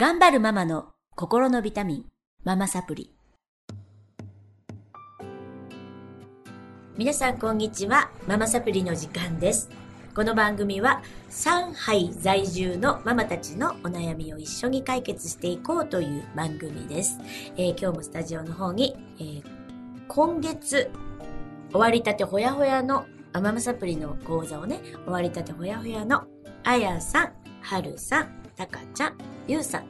頑張るママの心のビタミン、ママサプリ。皆さんこんにちは。ママサプリの時間です。この番組は上海在住のママたちのお悩みを一緒に解決していこうという番組です。今日もスタジオの方に、今月終わりたてほやほやのママサプリの講座をね、終わりたてほやほやのあやさん、はるさん、たかちゃん、ゆうさん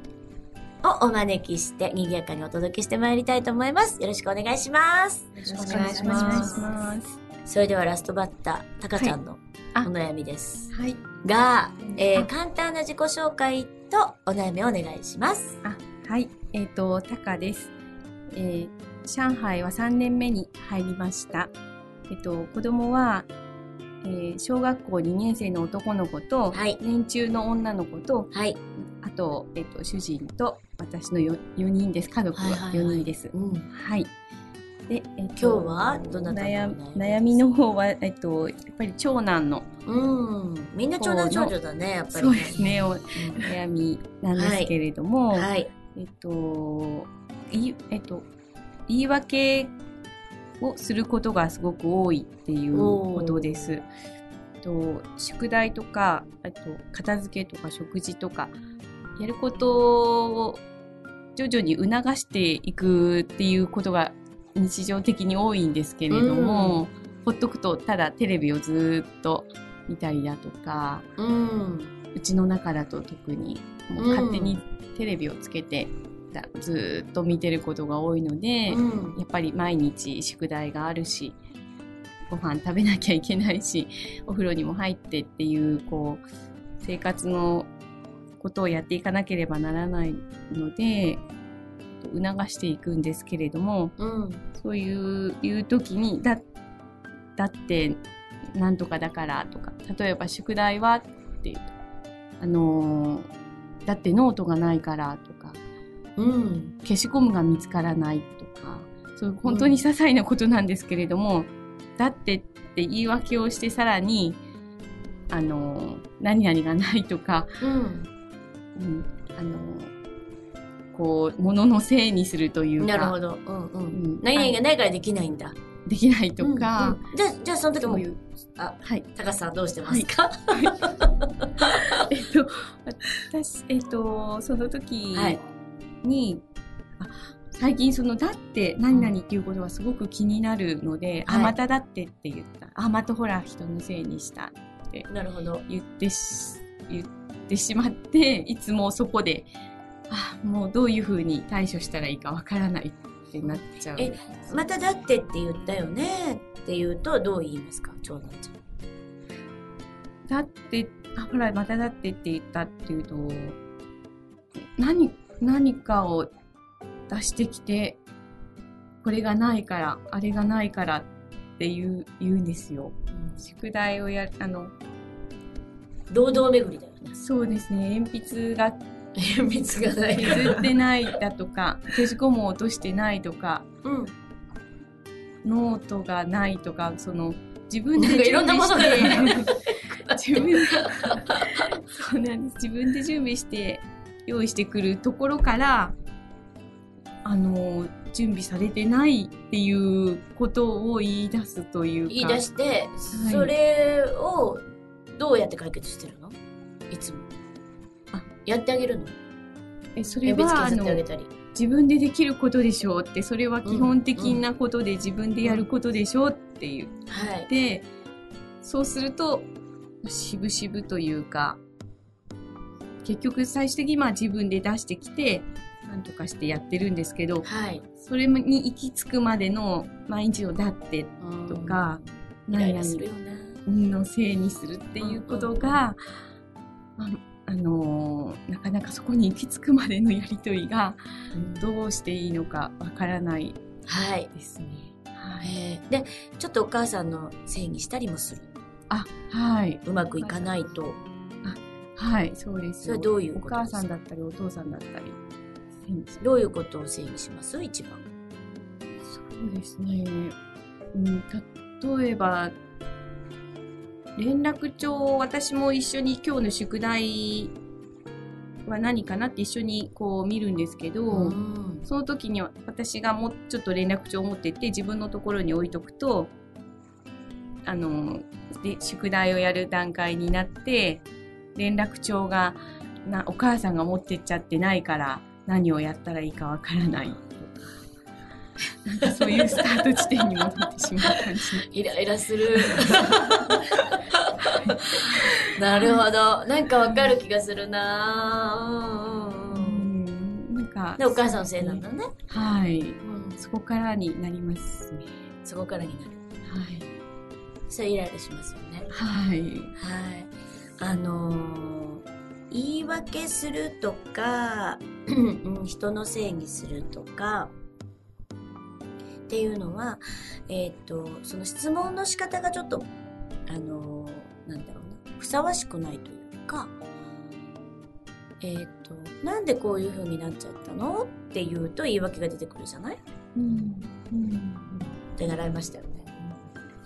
をお招きして賑やかにお届けしてまいりたいと思います。よろしくお願いします。よろしくお願いします。それではラストバッター、たかちゃんのお悩みです、はい、が、簡単な自己紹介とお悩みをお願いします。はい、たかです。上海は3年目に入りました。子供は、小学校2年生の男の子と、はい、年中の女の子と、はい、あと、主人と私の4人です。家族は4人です。はい。で、今日はどなたの悩みの方は、やっぱり長男の。みんな長男長女だね、やっぱり。そうですね、悩みなんですけれども、はいはい、言い訳をすることがすごく多いっていうことです。宿題とか、あと片付けとか食事とかやることを徐々に促していくっていうことが日常的に多いんですけれども、ほっとくとただテレビをずっと見たりだとか、うちの中だと特にもう勝手にテレビをつけてずっと見てることが多いので、やっぱり毎日宿題があるし、ご飯食べなきゃいけないし、お風呂にも入ってっていう、こう生活のことをやっていかなければならないので促していくんですけれども、そういう時にだってなんとかだからとか、例えば宿題はっていうと、だってノートがないからとか、消しゴムが見つからないとか、そういう本当に些細なことなんですけれども、だってって言い訳をして、さらに何々がないとか、こう物のせいにするというか、なるほど、何々がないからできないんだ、できないとか、じゃあその時もういう、はい、高さんどうしてますか？はい、私その時に、最近そのだって何々っていうことがすごく気になるので、まただってって言った、またほら人のせいにしたって言ってしまって、いつもそこでもうどういうふうに対処したらいいかわからないってなっちゃう。まただってって言ったよねって言うとどう言いますか、長男ちゃん？だってほらまただってって言ったっていうと、何かを出してきて、これがないからあれがないからって言うんですよ。宿題を堂々巡りだよね。そうですね。鉛筆がない削ってないだとか、消しゴムを落としてないとか、ノートがないとか、その自分でいろんなものがそうなんです。自分で準備して用意してくるところから、準備されてないっていうことを言い出すというか、言い出して、それをどうやって解決してるの？いつもやってあげるの？それは自分でできることでしょうって、それは基本的なことで自分でやることでしょうって言って、そうするとしぶしぶというか、結局最終的に自分で出してきてなんとかしてやってるんですけど、それに行き着くまでの毎日をだってとか、何々のせいにするっていうことが、なかなかそこに行き着くまでのやりとりがどうしていいのかわからないですね。で、ちょっとお母さんのせいにしたりもする。うまくいかないと。そうです。それはどういうことですか？お母さんだったりお父さんだったり。どういうことをせいにします？一番。そうですね。例えば連絡帳を、私も一緒に今日の宿題は何かなって一緒にこう見るんですけど、うん、その時に私がもうちょっと連絡帳を持ってって自分のところに置いとくと、で宿題をやる段階になって連絡帳がお母さんが持ってっちゃってないから何をやったらいいかわからないなんかそういうスタート地点に戻ってしまう感じイライラするなるほど、なんかわかる気がするな、なんかでお母さんのせいなんだね、はい、うん、そこからになりますね、そこからになる、はい、それイライラしますよね、はい、はい、言い訳するとか人のせいにするとかっていうのは、その質問の仕方がちょっとなんだろうな、ふさわしくないというか、なんでこういう風になっちゃったのっていうと言い訳が出てくるじゃない？うんうん、で習いましたよね。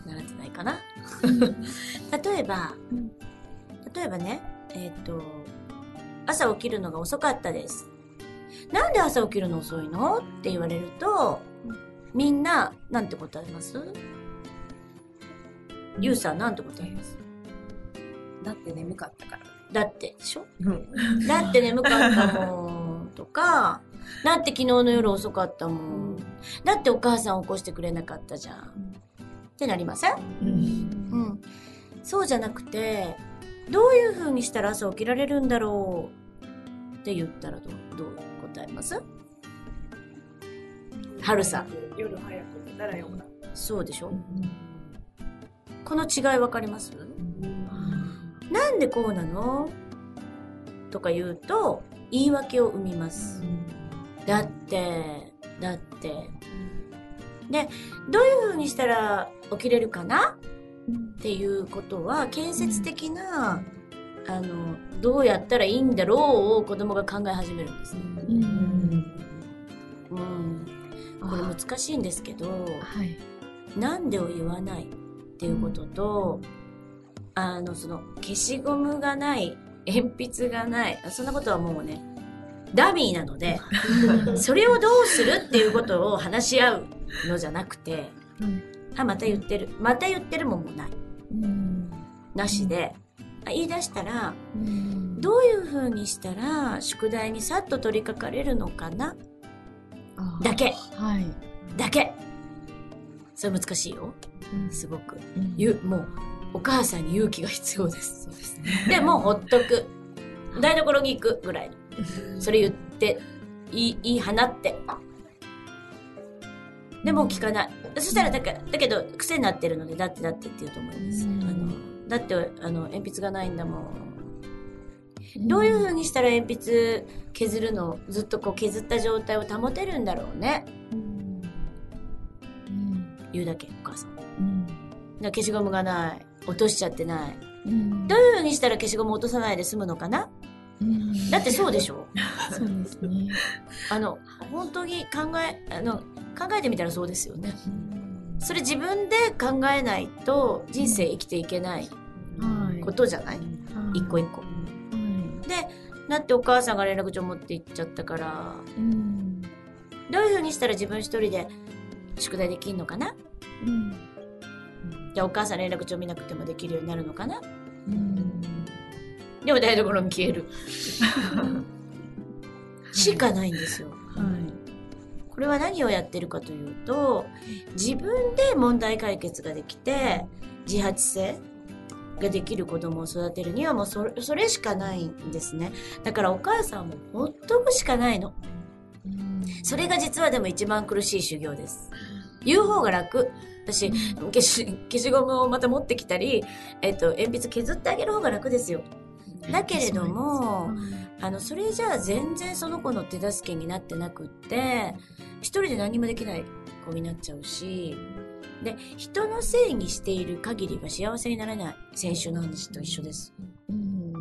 習ってないかな？例えばね、朝起きるのが遅かったです。なんで朝起きるの遅いの？って言われると。みんな、なんて答えます？ゆうさん、なんて答えます？だって眠かったから。だってでしょ？だって眠かったもんとか、だって昨日の夜遅かったもん。だってお母さん起こしてくれなかったじゃん。ってなりません？うん。そうじゃなくて、どういう風にしたら朝起きられるんだろうって言ったらどう答えます？はるさん、夜早く寝たらよくなる。そうでしょ、うん、この違い分かります、うん、なんでこうなのとか言うと言い訳を生みます、うん、だってで、どういう風にしたら起きれるかな、うん、っていうことは建設的な、うん、どうやったらいいんだろうを子供が考え始めるんですね、うん、うんこれ難しいんですけど、はい、なんでを言わないっていうことと、その消しゴムがない、鉛筆がない、そんなことはもうね、ダミーなので、それをどうするっていうことを話し合うのじゃなくて、うん、あ、また言ってるもんもない。なしで、言い出したら、どういう風にしたら宿題にさっと取り掛かれるのかなだけ、それ難しいよ、うん、すごく、うん、もうお母さんに勇気が必要です。そうですね、でもうほっとく台所に行くぐらいのそれ言って言い放ってでも聞かない、そしたらだけど癖になってるのでだってって言うと思います、うん、だって鉛筆がないんだもん、どういう風にしたら鉛筆削るのをずっとこう削った状態を保てるんだろうね、うんうん、言うだけお母さん、うん、だ消しゴムがない落としちゃってない、うん、どういう風にしたら消しゴム落とさないで済むのかな、うん、だってそうでしょそうですね、本当に考えてみたらそうですよね、うん、それ自分で考えないと人生生きていけないことじゃない、うん、一個一個で、だってお母さんが連絡帳持って行っちゃったから、うん、どういう風にしたら自分一人で宿題できんのかな、うん、じゃあお母さん連絡帳見なくてもできるようになるのかな、うん、でも台所に消えるしかないんですよ、はい、これは何をやってるかというと自分で問題解決ができて自発性ができる子供を育てるにはもうそれしかないんですね。だからお母さんもほっとくしかないの。それが実はでも一番苦しい修行です。言う方が楽。私、消しゴムをまた持ってきたり、鉛筆削ってあげる方が楽ですよ。だけれども、それじゃあ全然その子の手助けになってなくって、一人で何もできない子になっちゃうし、で人のせいにしている限りは幸せになれない。先週の話と一緒です、うん、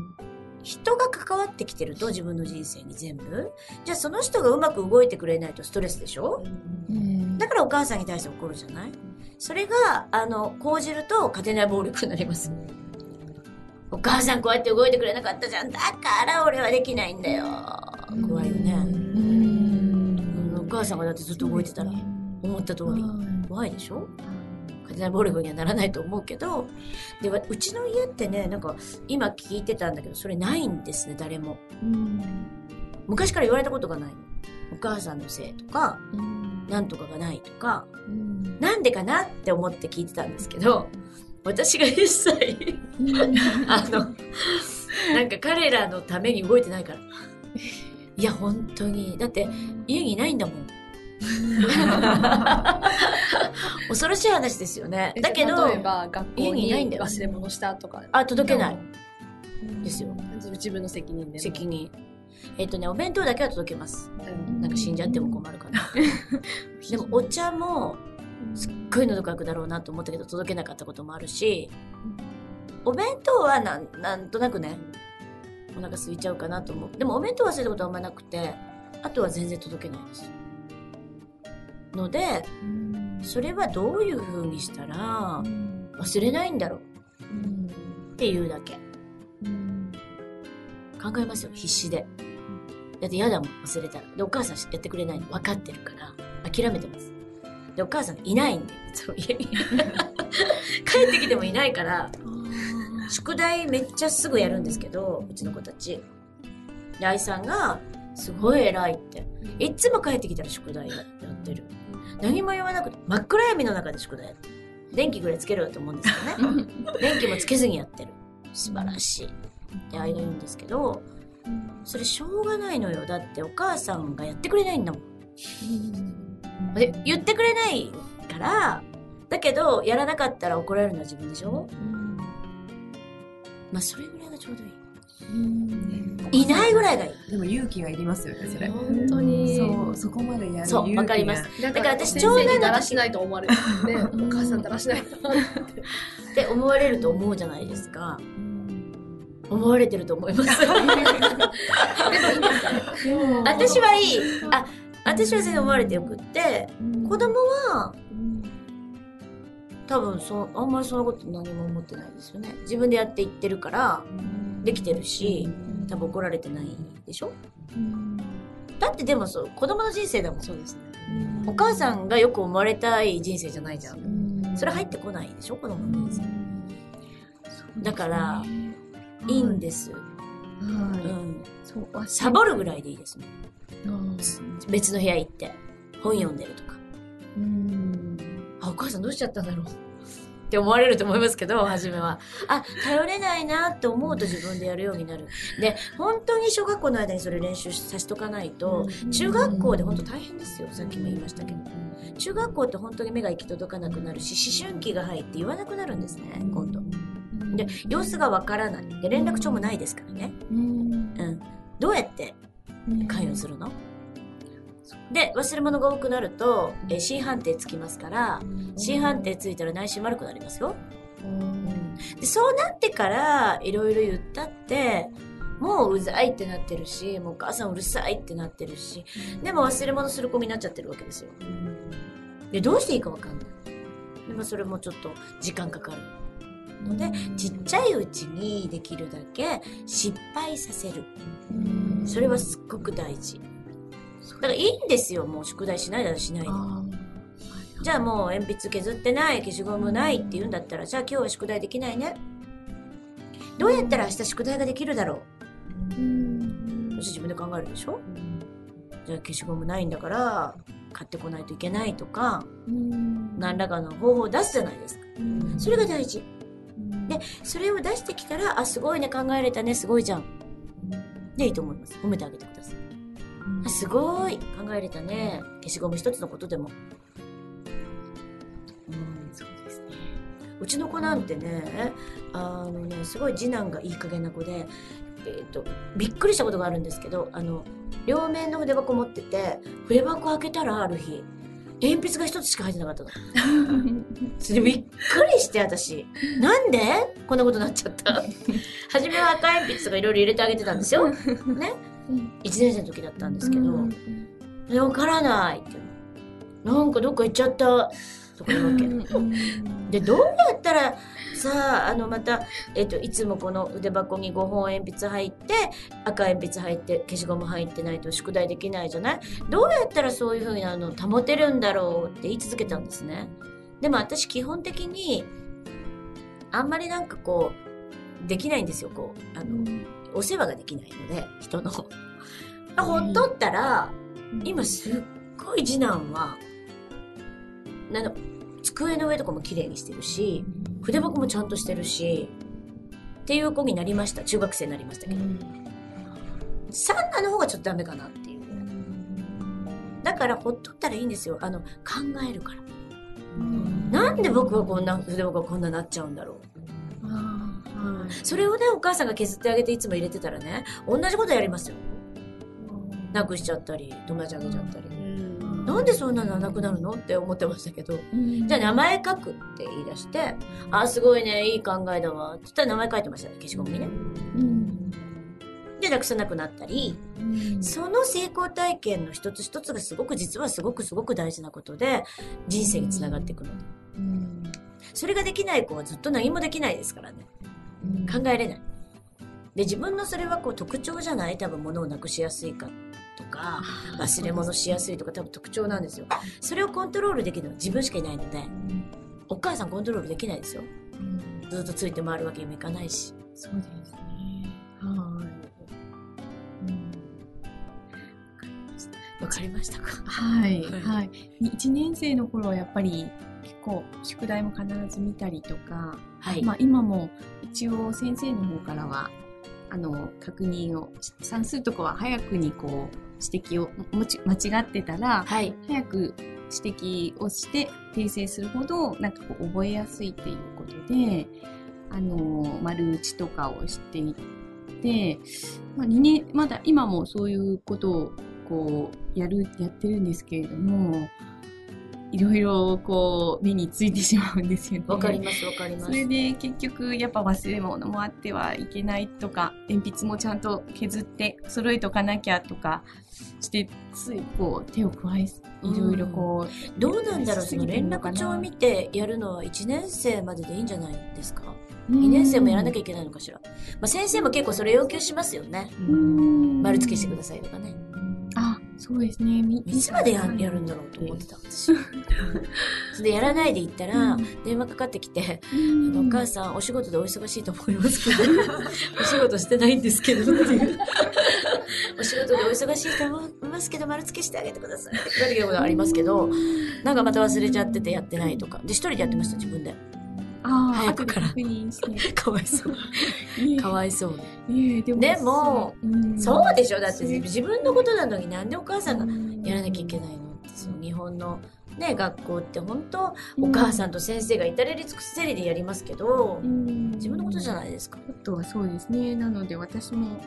人が関わってきてると自分の人生に全部じゃあその人がうまく動いてくれないとストレスでしょ、うん、だからお母さんに対して怒るじゃない。それが講じると家庭内暴力になります、お母さんこうやって動いてくれなかったじゃん、だから俺はできないんだよ。怖いよね。お母さんがだってずっと動いてたら思った通り怖いでしょ。家庭内暴力にはならないと思うけど、でうちの家ってね、なんか今聞いてたんだけど、それないんですね、誰も。昔から言われたことがない。お母さんのせいとか、なんとかがないとか、なんでかなって思って聞いてたんですけど、私が一切なんか彼らのために動いてないから。いや本当に、だって家にいないんだもん。恐ろしい話ですよね。だけど例えば学校に忘れ物したとか、あ、届けないですよ。自分の責任で。責任。お弁当だけは届けます。なんか死んじゃっても困るかな。でもお茶もすっごいのどかくだろうなと思ったけど届けなかったこともあるし、お弁当はなんとなくね、お腹空いちゃうかなと思う。でもお弁当忘れたことはあんまなくて、あとは全然届けないです。ので、それはどういう風にしたら忘れないんだろうっていうだけ。考えますよ、必死で。だって嫌だもん、忘れたら。で、お母さんやってくれないの分かってるから、諦めてます。で、お母さんいないんで、そう家に。帰ってきてもいないから、宿題めっちゃすぐやるんですけど、うちの子たち。で、愛さんが、すごい偉いって。いつも帰ってきたら宿題やってる。何も言わなくて、真っ暗闇の中で宿題やってる。電気ぐらいつけろよと思うんですよね。電気もつけずにやってる。素晴らしい。って愛が言うんですけど、それしょうがないのよ。だってお母さんがやってくれないんだもん。で、言ってくれないから、だけど、やらなかったら怒られるのは自分でしょ？まあ、それぐらいがちょうどいい。いないぐらいがいい。でも勇気がいりますよね、それ。本当に。そう、そこまでやる。そう、わかります。だから私、長男だらしないと思われるね。お母さんだらしないとって思われると思うじゃないですか。思われてると思います。でもいいですかね。私はいい。あ、私は全然思われてよくって、子供は、多分あんまりそのこと何も思ってないですよね。自分でやっていってるから、できてるし、多分怒られてないでしょ？だってでもそう、子供の人生だもん。そうですね。お母さんがよく思われたい人生じゃないじゃん。それ入ってこないでしょ、子供の人生。だから、いいんです。サボるぐらいでいいですね。別の部屋行って、本読んでるとか。あ、お母さんどうしちゃったんだろう。って思われると思いますけど、初めは。あ、頼れないなって思うと自分でやるようになる。で、本当に小学校の間にそれ練習させとかないと、中学校で本当大変ですよ。さっきも言いましたけど。中学校って本当に目が行き届かなくなるし、思春期が入って言わなくなるんですね、今度。で、様子がわからない。で、連絡帳もないですからね。どうやって関与するの？で、忘れ物が多くなると、C 判定つきますから、C 判定ついたら内心悪くなりますよ。で、そうなってから、いろいろ言ったって、もううざいってなってるし、もうお母さんうるさいってなってるし、でも忘れ物する子になっちゃってるわけですよ。で、どうしていいかわかんない。でもそれもちょっと時間かかる。ので、ちっちゃいうちにできるだけ失敗させる。それはすっごく大事。だからいいんですよ、もう宿題しないならしないで。じゃあもう鉛筆削ってない、消しゴムないって言うんだったら、じゃあ今日は宿題できないね。どうやったら明日宿題ができるだろう？もし自分で考えるでしょ？じゃあ消しゴムないんだから、買ってこないといけないとか、何らかの方法を出すじゃないですか。それが大事。で、それを出してきたら、あ、すごいね、考えれたね、すごいじゃん。で、いいと思います。褒めてあげてください。すごい考えれたね。消しゴム一つのことでも。そうですね。うちの子なんてね、すごい次男がいい加減な子で、びっくりしたことがあるんですけど、両面の筆箱持ってて、筆箱開けたらある日、鉛筆が一つしか入ってなかったの。それびっくりして、私。なんでこんなことになっちゃった初めは赤鉛筆とかいろいろ入れてあげてたんですよ。ね。1年生の時だったんですけど、わからないって、なんかどっか行っちゃったとか言うわけ。で、どうやったらさあ、また、いつもこの筆箱に5本鉛筆入って、赤鉛筆入って、消しゴム入ってないと宿題できないじゃない？どうやったらそういう風に保てるんだろうって言い続けたんですね。でも私基本的に、あんまりなんかこう、できないんですよ、こう。お世話ができないので、人の。ほっとったら、今すっごい次男は、机の上とかも綺麗にしてるし、筆箱もちゃんとしてるし、っていう子になりました。中学生になりましたけど。三男の方がちょっとダメかなっていう。だからほっとったらいいんですよ。考えるから。なんで僕はこんな、筆箱がこんななっちゃうんだろう。それをね、お母さんが削ってあげていつも入れてたらね、同じことやりますよ。なくしちゃったり、友達あげちゃったり。なんでそんなのなくなるのって思ってましたけど、じゃあ名前書くって言い出して、あ、すごいね、いい考えだわ。って言ったら名前書いてましたね、消しゴムにね。で、なくさなくなったり、その成功体験の一つ一つがすごく実はすごく大事なことで、人生につながっていくので。それができない子はずっと何もできないですからね。考えれない。で、自分のそれはこう特徴じゃない？多分物をなくしやすいかとか、忘れ物しやすいとか多分特徴なんですよ。それをコントロールできるのは自分しかいないので、お母さんコントロールできないですよ。ずっとついて回るわけにもいかないし。そうですね。わかりましたか。はい。はい。1年生の頃はやっぱり、結構宿題も必ず見たりとか、まあ、今も一応先生の方からは確認を算数とかは早くにこう指摘を間違ってたら、早く指摘をして訂正するほどなんかこう覚えやすいっていうことで丸打ちとかをしていって、まあ、まだ今もそういうことをこうやってるんですけれども。いろいろこう目についてしまうんですよね。わかります。それで結局やっぱ忘れ物もあってはいけないとか、鉛筆もちゃんと削って揃えておかなきゃとかして、ついこう手を加え、いろいろこう。どうなんだろう、その連絡帳を見てやるのは1年生まででいいんじゃないですか。2年生もやらなきゃいけないのかしら。まあ、先生も結構それ要求しますよね。丸付けしてくださいとかね。そうですね。いつまでやるんだろうと思ってたんですよ。それでやらないで行ったら、電話かかってきて、お母さんお仕事でお忙しいと思いますけど、お仕事してないんですけど、お仕事でお忙しいと思いますけど、丸付けしてあげてください。っていうことがありますけど、なんかまた忘れちゃっててやってないとか。で、一人でやってました、自分で。早くから。かわいそう。かわいそう。でも、そうでしょ。だって自分のことなのになんでお母さんがやらなきゃいけないのって、その日本のね、学校って本当、お母さんと先生が至れり尽くせりでやりますけど、自分のことじゃないですか。あとはそうですね。なので私も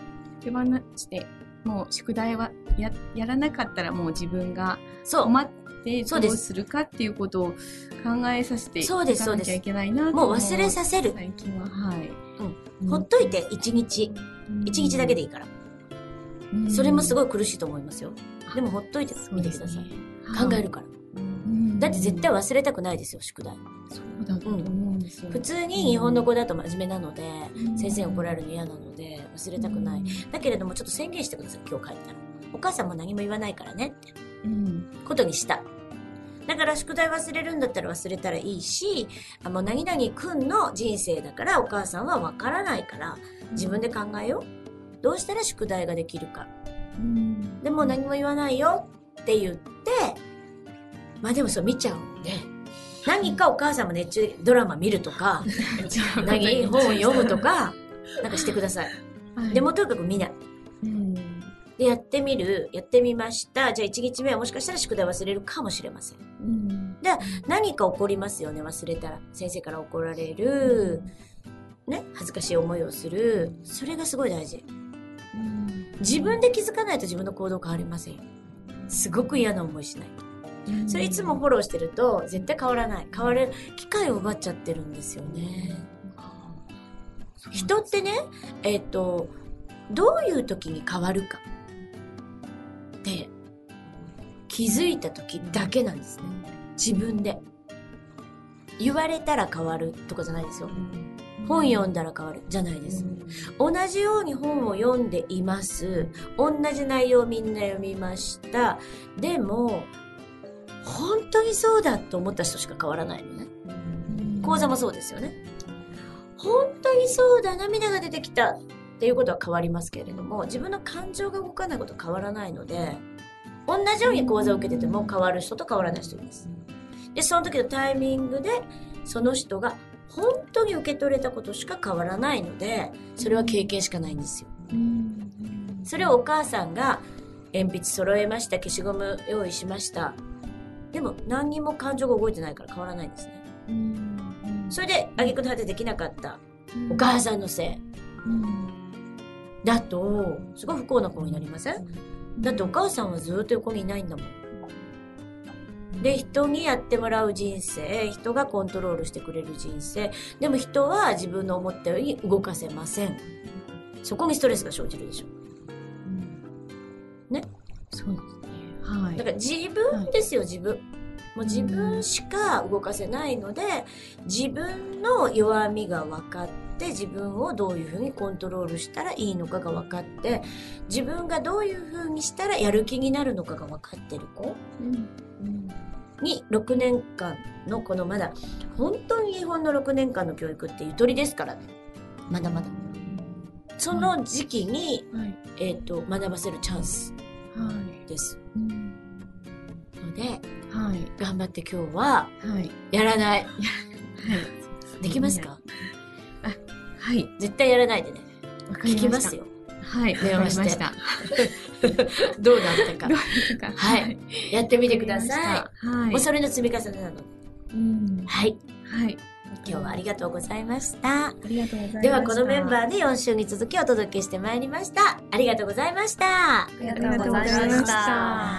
手放して、もう宿題はやらなかったらもう自分が困って、どうするかっていうことを考えさせていかなきゃいけないなと。もう忘れさせる。最近は、ほっといて、一日だけでいいから。それもすごい苦しいと思いますよ。でもほっといてみてください。考えるから。だって絶対忘れたくないですよ、宿題。そうだと思うんですよ。普通に日本の子だと真面目なので、先生怒られるの嫌なので、忘れたくない。だけれども、ちょっと宣言してください、今日帰ったら。お母さんも何も言わないからねって。ことにした。だから宿題忘れるんだったら忘れたらいいし、もう何々くんの人生だからお母さんはわからないから自分で考えよう。どうしたら宿題ができるか。でも何も言わないよって言って、まあでもそう見ちゃうんで、何かお母さんも熱中ドラマ見るとか、何本を読むとか、なんかしてください。でもとにかく見ない。で、やってみました。じゃあ1日目はもしかしたら宿題忘れるかもしれません。で、何か起こりますよね、忘れたら。先生から怒られる、ね、恥ずかしい思いをする。それがすごい大事。自分で気づかないと自分の行動変わりません。すごく嫌な思いしないと。それいつもフォローしてると絶対変わらない。変わる機会を奪っちゃってるんですよね。人ってね、どういう時に変わるか。で、気づいた時だけなんですね。自分で。言われたら変わるとかじゃないですよ。本読んだら変わるじゃないです、うん、同じように本を読んでいます。同じ内容みんな読みました。でも本当にそうだと思った人しか変わらないのね、うん、講座もそうですよね。本当にそうだ、涙が出てきたっていうことは変わりますけれども、自分の感情が動かないことは変わらないので、同じように講座を受けてても変わる人と変わらない人います。でその時のタイミングでその人が本当に受け取れたことしか変わらないので、それは経験しかないんですよ。それをお母さんが鉛筆揃えました、消しゴム用意しました、でも何にも感情が動いてないから変わらないんですね。それで挙句の果てできなかった、お母さんのせいだとすごい不幸な子になりません？だってお母さんはずっと横にいないんだもん。で人にやってもらう人生、人がコントロールしてくれる人生、でも人は自分の思ったように動かせません。そこにストレスが生じるでしょ、うん、ね。そうですね、はい、だから自分ですよ、はい、自分もう自分しか動かせないので、自分の弱みが分かって、自分をどういうふうにコントロールしたらいいのかが分かって、自分がどういうふうにしたらやる気になるのかが分かってる子、うんに6年間のこのまだ本当に日本の6年間の教育ってゆとりですからね、まだまだその時期に、はい学ばせるチャンスです、はい、ので、はい、頑張って今日はやらない、はいはい、できますか、あ、はい、絶対やらないでね、わかりました、聞きますよ、はい、電話してどうなったか、はい、やってみてください、はい、もうそれの積み重ねなので、うん、はい、はい、今日はありがとうございました。ありがとうございました。ではこのメンバーで4週に続きお届けしてまいりました。ありがとうございました。ありがとうございました。